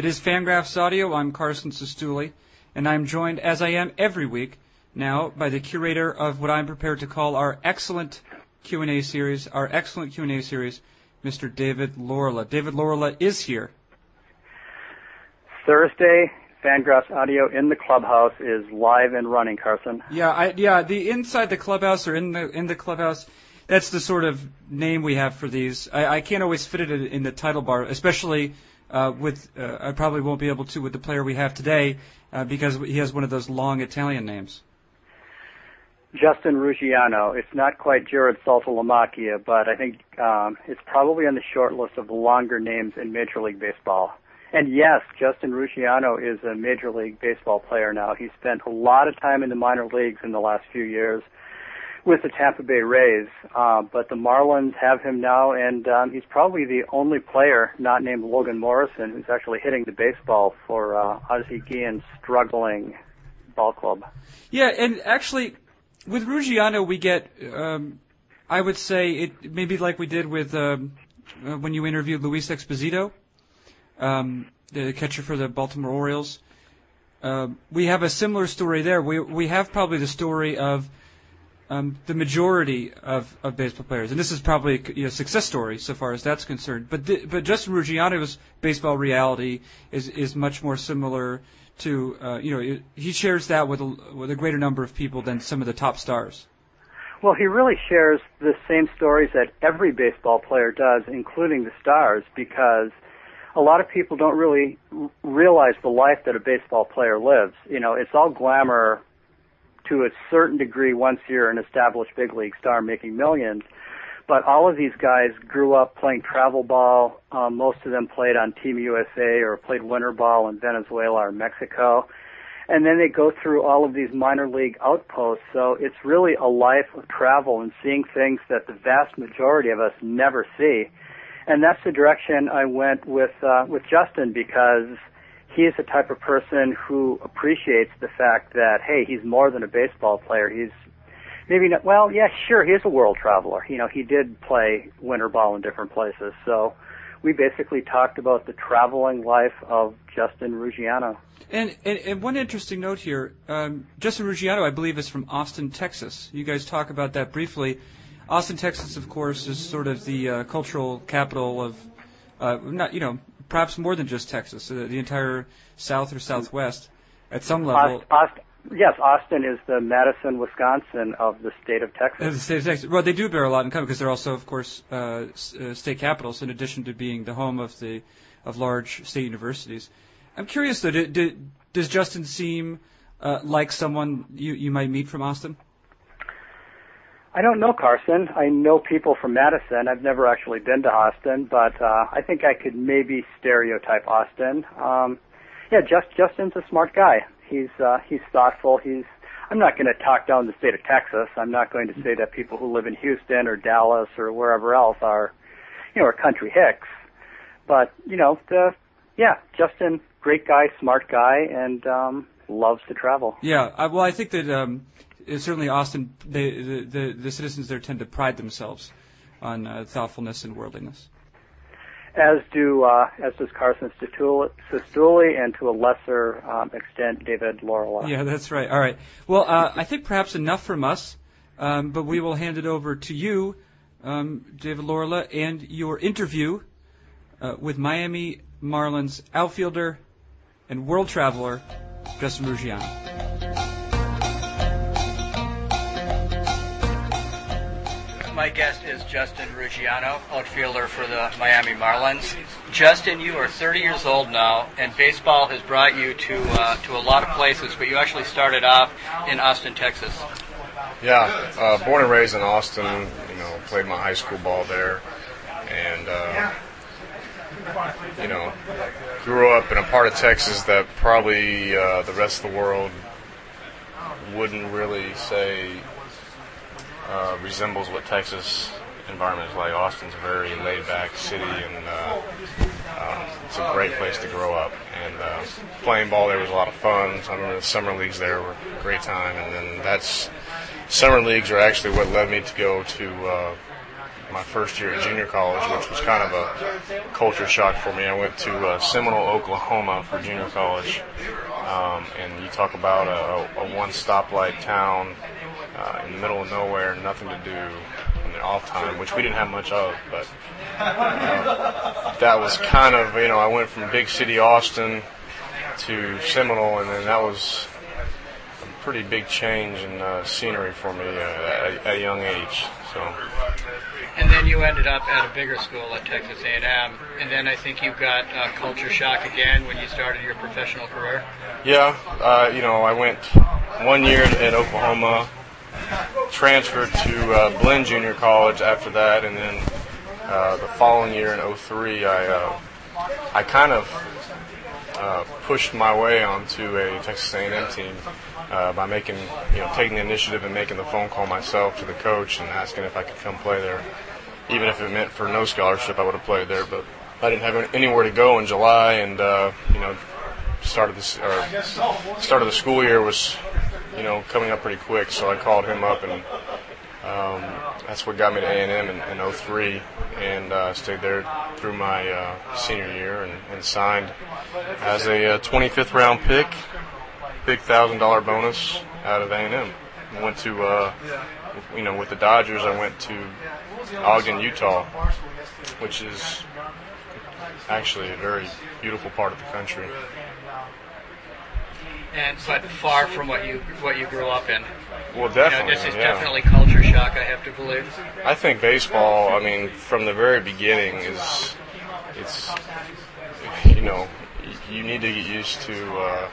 It is Fangraphs Audio. I'm Carson Cistulli, and I'm joined, as I am every week now, by the curator of what I'm prepared to call our excellent Q&A series, Mr. David Laurila. David Laurila is here. Thursday, Fangraphs Audio in the clubhouse is live and running, Carson. Yeah. The inside the clubhouse or in the clubhouse. That's the sort of name we have for these. I can't always fit it in the title bar, especially I probably won't be able to with the player we have today because he has one of those long Italian names. Justin Ruggiano. It's not quite Jared Saltalamacchia, but I think it's probably on the short list of the longer names in Major League Baseball. And yes, Justin Ruggiano is a Major League Baseball player now. He spent a lot of time in the minor leagues in the last few years with the Tampa Bay Rays, but the Marlins have him now, and he's probably the only player not named Logan Morrison who's actually hitting the baseball for Ozzie Guillen's struggling ball club. Yeah, and actually, with Ruggiano, we get, I would say, it maybe like we did with when you interviewed Luis Exposito, the catcher for the Baltimore Orioles. We have a similar story there. We have probably the story of the majority of baseball players, and this is probably a success story so far as that's concerned. But Justin Ruggiano's baseball reality is much more similar to he shares that with a greater number of people than some of the top stars. Well, he really shares the same stories that every baseball player does, including the stars, because a lot of people don't really realize the life that a baseball player lives. You know, it's all glamour to a certain degree once you're an established big league star making millions. But all of these guys grew up playing travel ball. Most of them played on Team USA or played winter ball in Venezuela or Mexico. And then they go through all of these minor league outposts. So it's really a life of travel and seeing things that the vast majority of us never see. And that's the direction I went with Justin, because he's the type of person who appreciates the fact that, hey, he's more than a baseball player. He's maybe not, well, yeah, sure, he's a world traveler. You know, he did play winter ball in different places. So we basically talked about the traveling life of Justin Ruggiano. And one interesting note here, Justin Ruggiano, I believe, is from Austin, Texas. You guys talk about that briefly. Austin, Texas, of course, is sort of the cultural capital of, perhaps more than just Texas, the entire South or Southwest at some level. Austin is the Madison, Wisconsin of the state of Texas. Well, they do bear a lot in common because they're also, of course, state capitals in addition to being the home of large state universities. I'm curious, though, does Justin seem like someone you might meet from Austin? I don't know, Carson. I know people from Madison. I've never actually been to Austin, but I think I could maybe stereotype Austin. Justin's a smart guy. He's thoughtful. I'm not going to talk down the state of Texas. I'm not going to say that people who live in Houston or Dallas or wherever else are country hicks. But Justin, great guy, smart guy, and loves to travel. Yeah. I think that. Certainly, Austin, the citizens there tend to pride themselves on thoughtfulness and worldliness. As does Carson Cistulli, and to a lesser extent, David Laurila. Yeah, that's right. All right. Well, I think perhaps enough from us, but we will hand it over to you, David Laurila, and your interview with Miami Marlins outfielder and world traveler Justin Ruggiano. My guest is Justin Ruggiano, outfielder for the Miami Marlins. Justin, you are 30 years old now, and baseball has brought you to a lot of places, but you actually started off in Austin, Texas. Yeah, born and raised in Austin, played my high school ball there, and, grew up in a part of Texas that probably the rest of the world wouldn't really say resembles what Texas environment is like. Austin's a very laid-back city, and it's a great place to grow up. And playing ball there was a lot of fun. So I remember the summer leagues there were a great time. And then summer leagues are actually what led me to go to my first year at junior college, which was kind of a culture shock for me. I went to Seminole, Oklahoma for junior college, and you talk about a one-stoplight town in the middle of nowhere, nothing to do in the off time, which we didn't have much of, but that was kind of, you know, I went from big city Austin to Seminole, and then that was a pretty big change in scenery for me at a young age. So. And then you ended up at a bigger school at Texas A&M, and then I think you got culture shock again when you started your professional career. Yeah, you know, I went 1 year at Oklahoma, transferred to Blinn Junior College after that, and then the following year in 2003, I kind of pushed my way onto a Texas A&M team by making, you know, taking the initiative and making the phone call myself to the coach and asking if I could come play there. Even if it meant for no scholarship, I would have played there, but I didn't have anywhere to go in July, and you know, start of the school year was, you know, coming up pretty quick, so I called him up, and that's what got me to A&M in 2003, and stayed there through my senior year, and signed as a 25th round pick, big $1,000 bonus out of A&M. Went to, you know, with the Dodgers, I went to Ogden, Utah, which is actually a very beautiful part of the country. And but far from what you grew up in. Well, definitely. You know, this is definitely culture shock, I have to believe. I think baseball, I mean, from the very beginning, it's you know, you need to get used to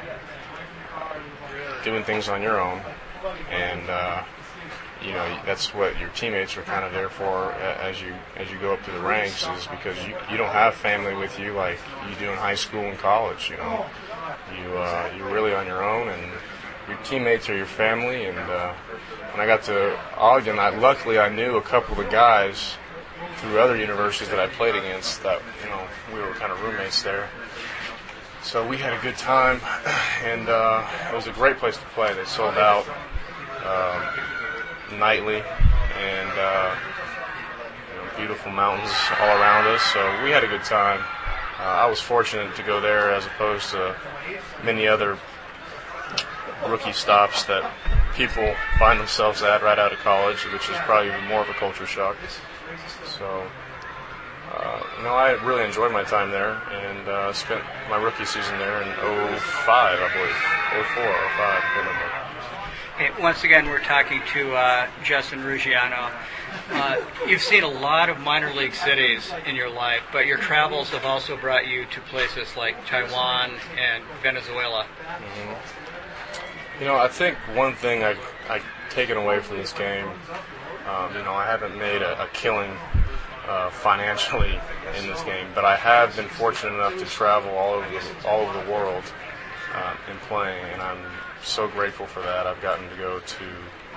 doing things on your own, and you know, that's what your teammates are kind of there for as you go up through the ranks, is because you don't have family with you like you do in high school and college. You know, you're really on your own, and your teammates are your family. And when I got to Ogden, I luckily knew a couple of guys through other universities that I played against that, you know, we were kind of roommates there. So we had a good time, and it was a great place to play. They sold out nightly, and you know, beautiful mountains all around us, so we had a good time. I was fortunate to go there as opposed to many other rookie stops that people find themselves at right out of college, which is probably even more of a culture shock. So, you know, I really enjoyed my time there, and spent my rookie season there in 2005, I believe, 2004, 2005, I don't know. Once again, we're talking to Justin Ruggiano. You've seen a lot of minor league cities in your life, but your travels have also brought you to places like Taiwan and Venezuela. Mm-hmm. You know, I think one thing I've taken away from this game, you know, I haven't made a killing financially in this game, but I have been fortunate enough to travel all over the world in playing, and I'm so grateful for that. I've gotten to go to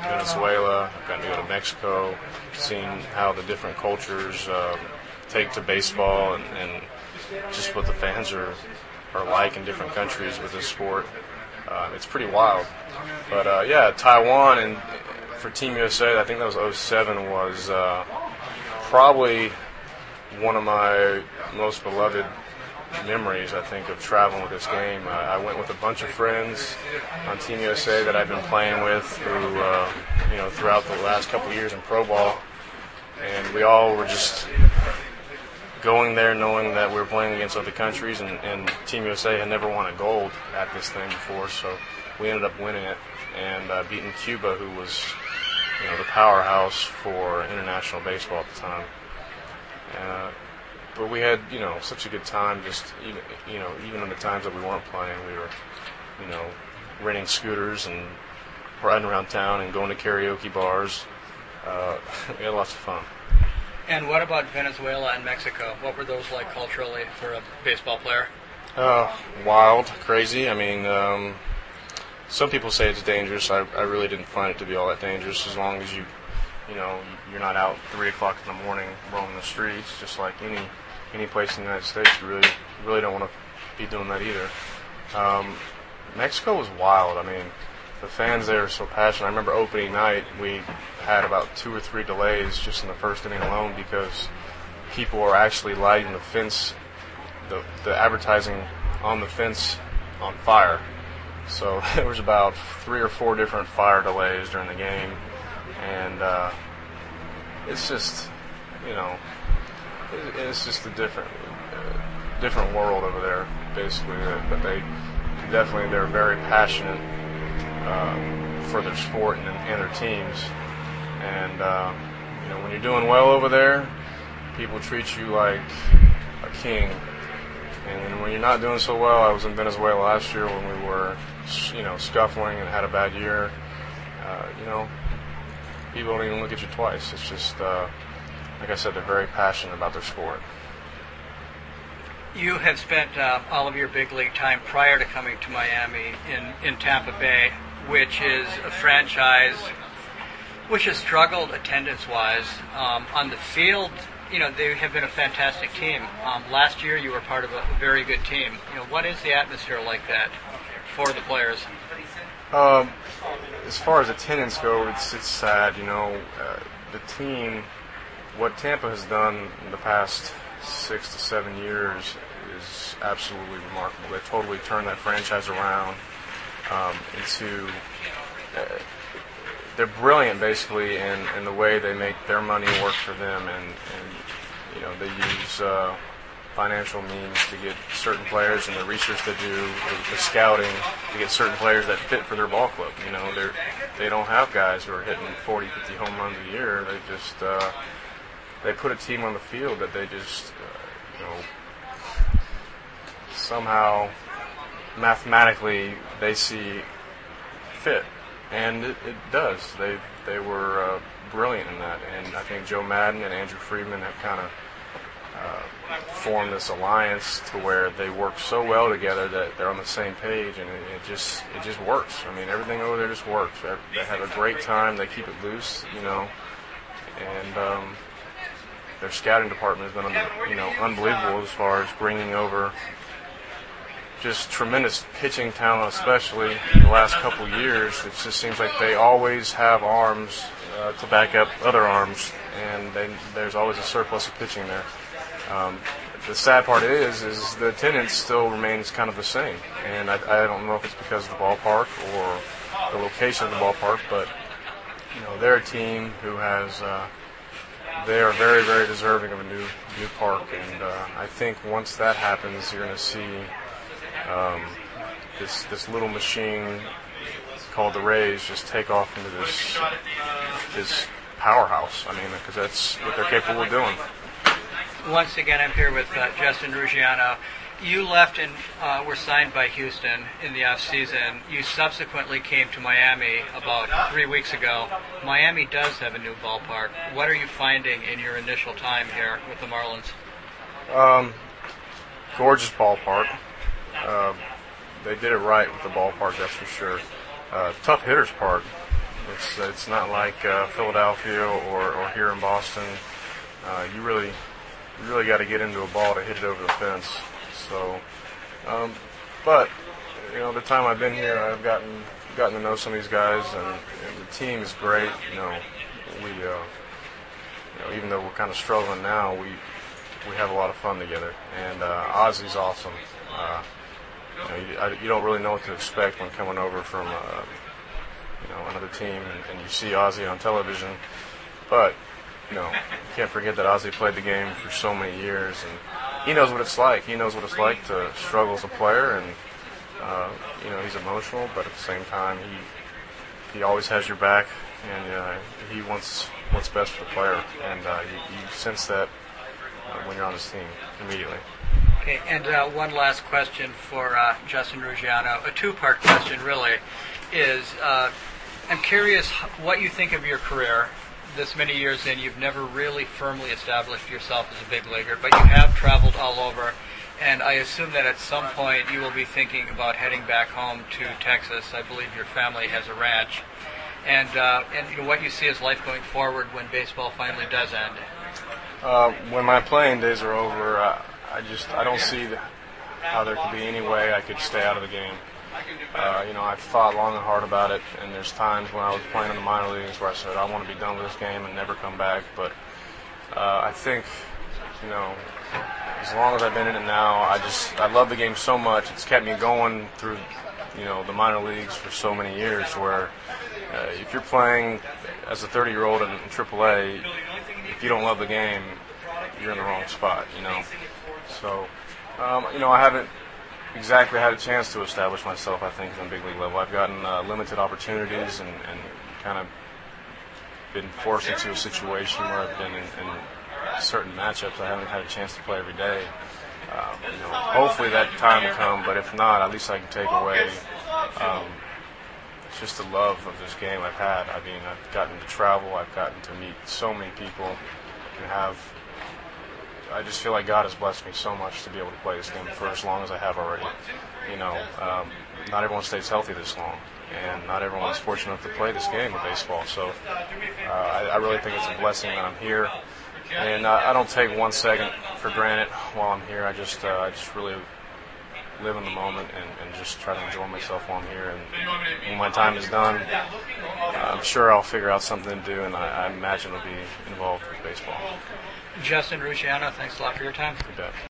Venezuela, I've gotten to go to Mexico, seen how the different cultures take to baseball, and just what the fans are like in different countries with this sport. It's pretty wild. But yeah, Taiwan, and for Team USA, I think that was 2007, was probably one of my most beloved memories, I think, of traveling with this game. I went with a bunch of friends on Team USA that I've been playing with through, you know, throughout the last couple of years in pro ball, and we all were just going there knowing that we were playing against other countries, and Team USA had never won a gold at this thing before, so we ended up winning it, and beating Cuba, who was, you know, the powerhouse for international baseball at the time. But we had, you know, such a good time. Just, you know, even in the times that we weren't playing, we were, you know, renting scooters and riding around town and going to karaoke bars. We had lots of fun. And what about Venezuela and Mexico? What were those like culturally for a baseball player? Wild, crazy. I mean, some people say it's dangerous. I really didn't find it to be all that dangerous, as long as you know, you're not out 3 o'clock in the morning roaming the streets, just like any place in the United States. You really don't want to be doing that either. Mexico was wild. I mean, the fans there are so passionate. I remember opening night, we had about 2 or 3 delays just in the first inning alone because people were actually lighting the fence, the advertising on the fence on fire. So there was about 3 or 4 different fire delays during the game. And it's just, you know, it's just a different world over there, basically. But they definitely, they're very passionate for their sport and their teams. And, you know, when you're doing well over there, people treat you like a king. And when you're not doing so well, I was in Venezuela last year when we were, you know, scuffling and had a bad year. You know, people don't even look at you twice. It's just, like I said, they're very passionate about their sport. You had spent all of your big league time prior to coming to Miami in Tampa Bay, which is a franchise which has struggled attendance-wise. On the field, you know, they have been a fantastic team. Last year you were part of a very good team. You know, what is the atmosphere like that for the players? As far as attendance go, it's sad, you know. The team, what Tampa has done in the past 6 to 7 years is absolutely remarkable. They totally turned that franchise around into... they're brilliant, basically, in the way they make their money work for them. And you know, they use financial means to get certain players, and the research they do, the scouting, to get certain players that fit for their ball club. You know, they don't have guys who are hitting 40, 50 home runs a year. They just... they put a team on the field that they just, you know, somehow mathematically they see fit, and it does. They were brilliant in that, and I think Joe Madden and Andrew Friedman have kind of formed this alliance to where they work so well together that they're on the same page, and it just works. I mean, everything over there just works. They have a great time. They keep it loose, you know, and. Their scouting department has been, you know, unbelievable as far as bringing over just tremendous pitching talent, especially the last couple of years. It just seems like they always have arms to back up other arms, and there's always a surplus of pitching there. The sad part is the attendance still remains kind of the same, and I don't know if it's because of the ballpark or the location of the ballpark, but, you know, they're a team who has... they are very, very deserving of a new park, and I think once that happens, you're going to see this little machine called the Rays just take off into this powerhouse. I mean, because that's what they're capable of doing. Once again, I'm here with Justin Ruggiano. You left and were signed by Houston in the offseason. You subsequently came to Miami about 3 weeks ago. Miami does have a new ballpark. What are you finding in your initial time here with the Marlins? Gorgeous ballpark. They did it right with the ballpark, that's for sure. Tough hitters' park. It's not like Philadelphia or here in Boston. You really got to get into a ball to hit it over the fence. So, but you know, the time I've been here, I've gotten to know some of these guys, and the team is great. You know, we, you know, even though we're kind of struggling now, we have a lot of fun together. And Ozzie's awesome. You don't really know what to expect when coming over from, you know, another team, and you see Ozzie on television, but you know, you can't forget that Ozzie played the game for so many years, and. He knows what it's like. He knows what it's like to struggle as a player, and you know, he's emotional. But at the same time, he always has your back, and he wants what's best for the player. And you sense that when you're on his team immediately. Okay, and one last question for Justin Ruggiano. A two-part question, really, is I'm curious what you think of your career. This many years in, you've never really firmly established yourself as a big leaguer, but you have traveled all over, and I assume that at some point you will be thinking about heading back home to Texas. I believe your family has a ranch. And you know, what you see as life going forward when baseball finally does end. When my playing days are over, I don't see how there could be any way I could stay out of the game. I've thought long and hard about it, and there's times when I was playing in the minor leagues where I said, I want to be done with this game and never come back. But I think, as long as I've been in it now, I love the game so much. It's kept me going through, the minor leagues for so many years where if you're playing as a 30-year-old in AAA, if you don't love the game, you're in the wrong spot, So, I haven't exactly had a chance to establish myself, I think, on the big league level. I've gotten limited opportunities and kind of been forced into a situation where I've been in certain matchups I haven't had a chance to play every day. Hopefully that time will come, but if not, at least I can take away just the love of this game I've had. I mean, I've gotten to travel. I've gotten to meet so many people and I just feel like God has blessed me so much to be able to play this game for as long as I have already. Not everyone stays healthy this long, and not everyone is fortunate enough to play this game of baseball. So I really think it's a blessing that I'm here. And I don't take one second for granted while I'm here. I just really live in the moment and just try to enjoy myself while I'm here. And when my time is done, I'm sure I'll figure out something to do, and I imagine I'll be involved with baseball. Justin Ruggiano, thanks a lot for your time. You bet.